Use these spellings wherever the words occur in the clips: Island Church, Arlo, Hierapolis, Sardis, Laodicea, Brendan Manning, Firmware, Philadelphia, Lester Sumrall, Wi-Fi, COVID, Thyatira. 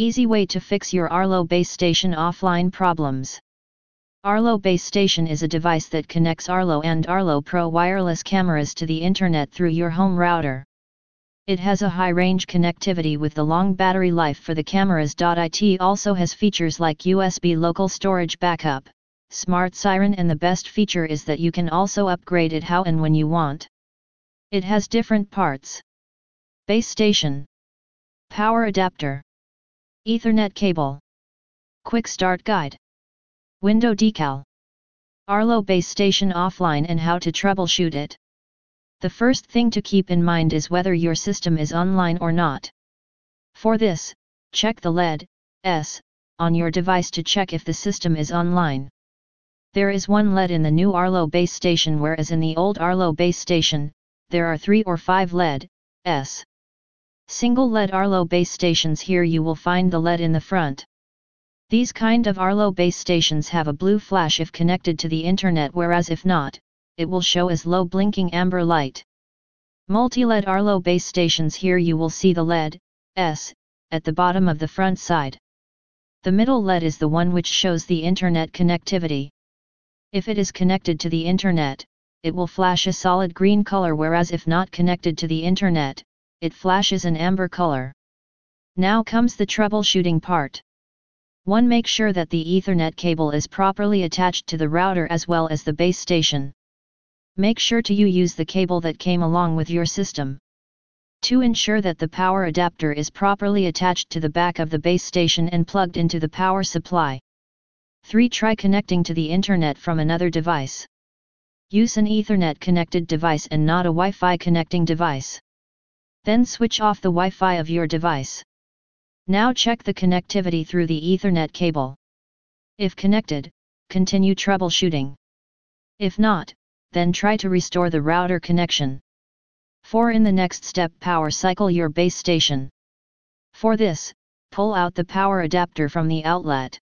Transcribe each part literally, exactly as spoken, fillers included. Easy way to fix your Arlo base station offline problems. Arlo base station is a device that connects Arlo and Arlo Pro wireless cameras to the internet through your home router. It has a high range connectivity with the long battery life for the cameras. It also has features like U S B local storage backup, smart siren, and the best feature is that you can also upgrade it how and when you want. It has different parts: base station, power adapter, Ethernet cable, quick start guide, window decal, Arlo base station offline, and how to troubleshoot it. The first thing to keep in mind is whether your system is online or not. For this, check the L E Ds on your device to check if the system is online. There is one L E D in the new Arlo base station, whereas in the old Arlo base station, there are three or five L E Ds. Single L E D Arlo base stations. Here you will find the L E D in the front. These kind of Arlo base stations have a blue flash if connected to the internet, whereas if not, it will show as low blinking amber light. Multi-L E D Arlo base stations. Here you will see the L E Ds at the bottom of the front side. The middle L E D is the one which shows the internet connectivity. If it is connected to the internet, it will flash a solid green color, whereas if not connected to the internet, it flashes an amber color. Now comes the troubleshooting part. one Make sure that the Ethernet cable is properly attached to the router as well as the base station. Make sure to you use the cable that came along with your system. two Ensure that the power adapter is properly attached to the back of the base station and plugged into the power supply. three Try connecting to the internet from another device. Use an Ethernet connected device and not a Wi-Fi connecting device. Then switch off the Wi-Fi of your device. Now check the connectivity through the Ethernet cable. If connected, continue troubleshooting. If not, then try to restore the router connection. four In the next step, power cycle your base station. For this, pull out the power adapter from the outlet.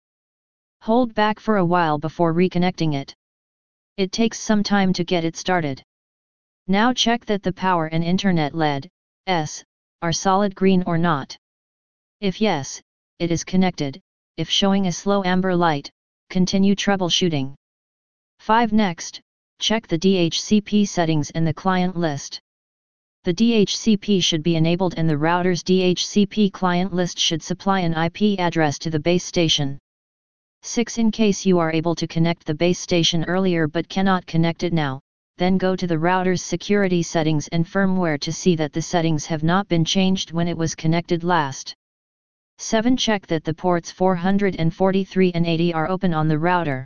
Hold back for a while before reconnecting it. It takes some time to get it started. Now check that the power and internet L E D S are solid green or not. If yes, it is connected. If showing a slow amber light, continue troubleshooting. five Next, check the D H C P settings and the client list. The D H C P should be enabled and the router's D H C P client list should supply an I P address to the base station. six In case you are able to connect the base station earlier but cannot connect it now, then go to the router's security settings and firmware to see that the settings have not been changed when it was connected last. seven Check that the ports four hundred forty-three and eighty are open on the router.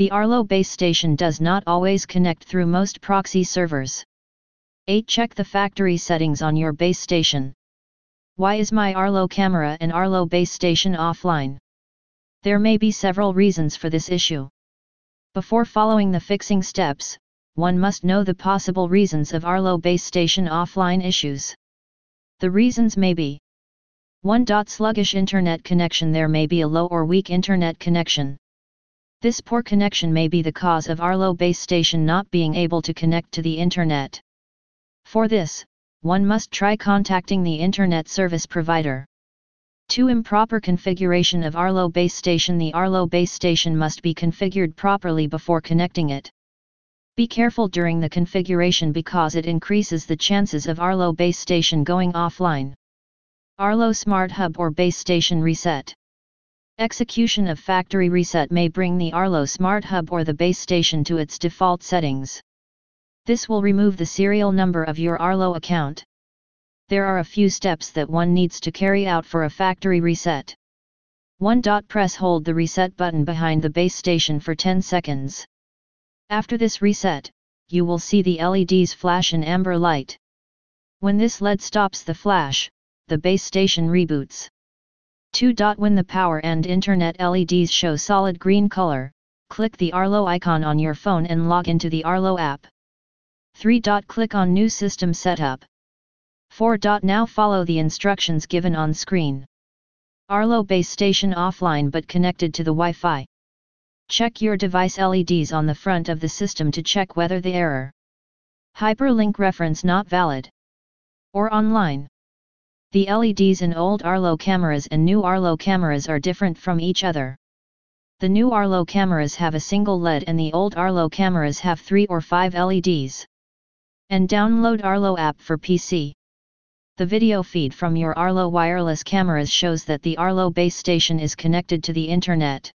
The Arlo base station does not always connect through most proxy servers. eight Check the factory settings on your base station. Why is my Arlo camera and Arlo base station offline? There may be several reasons for this issue. Before following the fixing steps, one must know the possible reasons of Arlo base station offline issues. The reasons may be: one Sluggish internet connection. There may be a low or weak internet connection. This poor connection may be the cause of Arlo base station not being able to connect to the internet. For this, one must try contacting the internet service provider. two Improper configuration of Arlo base station. The Arlo base station must be configured properly before connecting it. Be careful during the configuration because it increases the chances of Arlo base station going offline. Arlo Smart Hub or base station reset. Execution of factory reset may bring the Arlo Smart Hub or the base station to its default settings. This will remove the serial number of your Arlo account. There are a few steps that one needs to carry out for a factory reset. one Press hold the reset button behind the base station for ten seconds. After this reset, you will see the L E Ds flash an amber light. When this L E D stops the flash, the base station reboots. two When the power and internet L E Ds show solid green color, click the Arlo icon on your phone and log into the Arlo app. three Click on New System Setup. four Now follow the instructions given on screen. Arlo base station offline but connected to the Wi-Fi. Check your device L E Ds on the front of the system to check whether the error "hyperlink reference not valid" or online. The L E Ds in old Arlo cameras and new Arlo cameras are different from each other. The new Arlo cameras have a single L E D and the old Arlo cameras have three or five L E Ds. And download Arlo app for P C. The video feed from your Arlo wireless cameras shows that the Arlo base station is connected to the internet.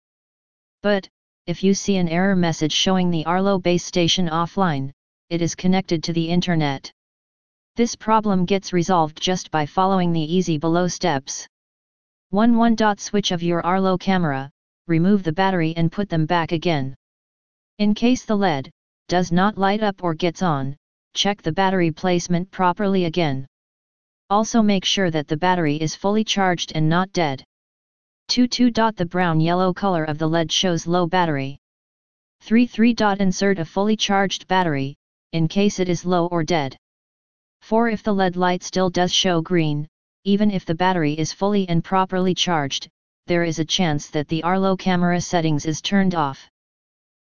But, if you see an error message showing the Arlo base station offline, it is connected to the internet. This problem gets resolved just by following the easy below steps. one one Switch off your Arlo camera, remove the battery and put them back again. In case the L E D does not light up or gets on, check the battery placement properly again. Also make sure that the battery is fully charged and not dead. two two The brown-yellow color of the L E D shows low battery. three three Insert a fully charged battery, in case it is low or dead. four If the L E D light still does show green, even if the battery is fully and properly charged, there is a chance that the Arlo camera settings is turned off.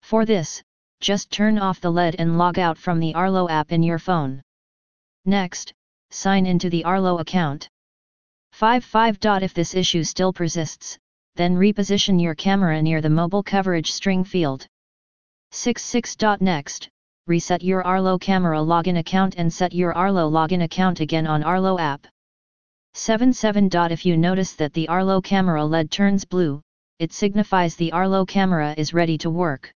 For this, just turn off the L E D and log out from the Arlo app in your phone. Next, sign into the Arlo account. five five If this issue still persists, then reposition your camera near the mobile coverage string field. six six Next, reset your Arlo camera login account and set your Arlo login account again on Arlo app. seven seven If you notice that the Arlo camera L E D turns blue, it signifies the Arlo camera is ready to work.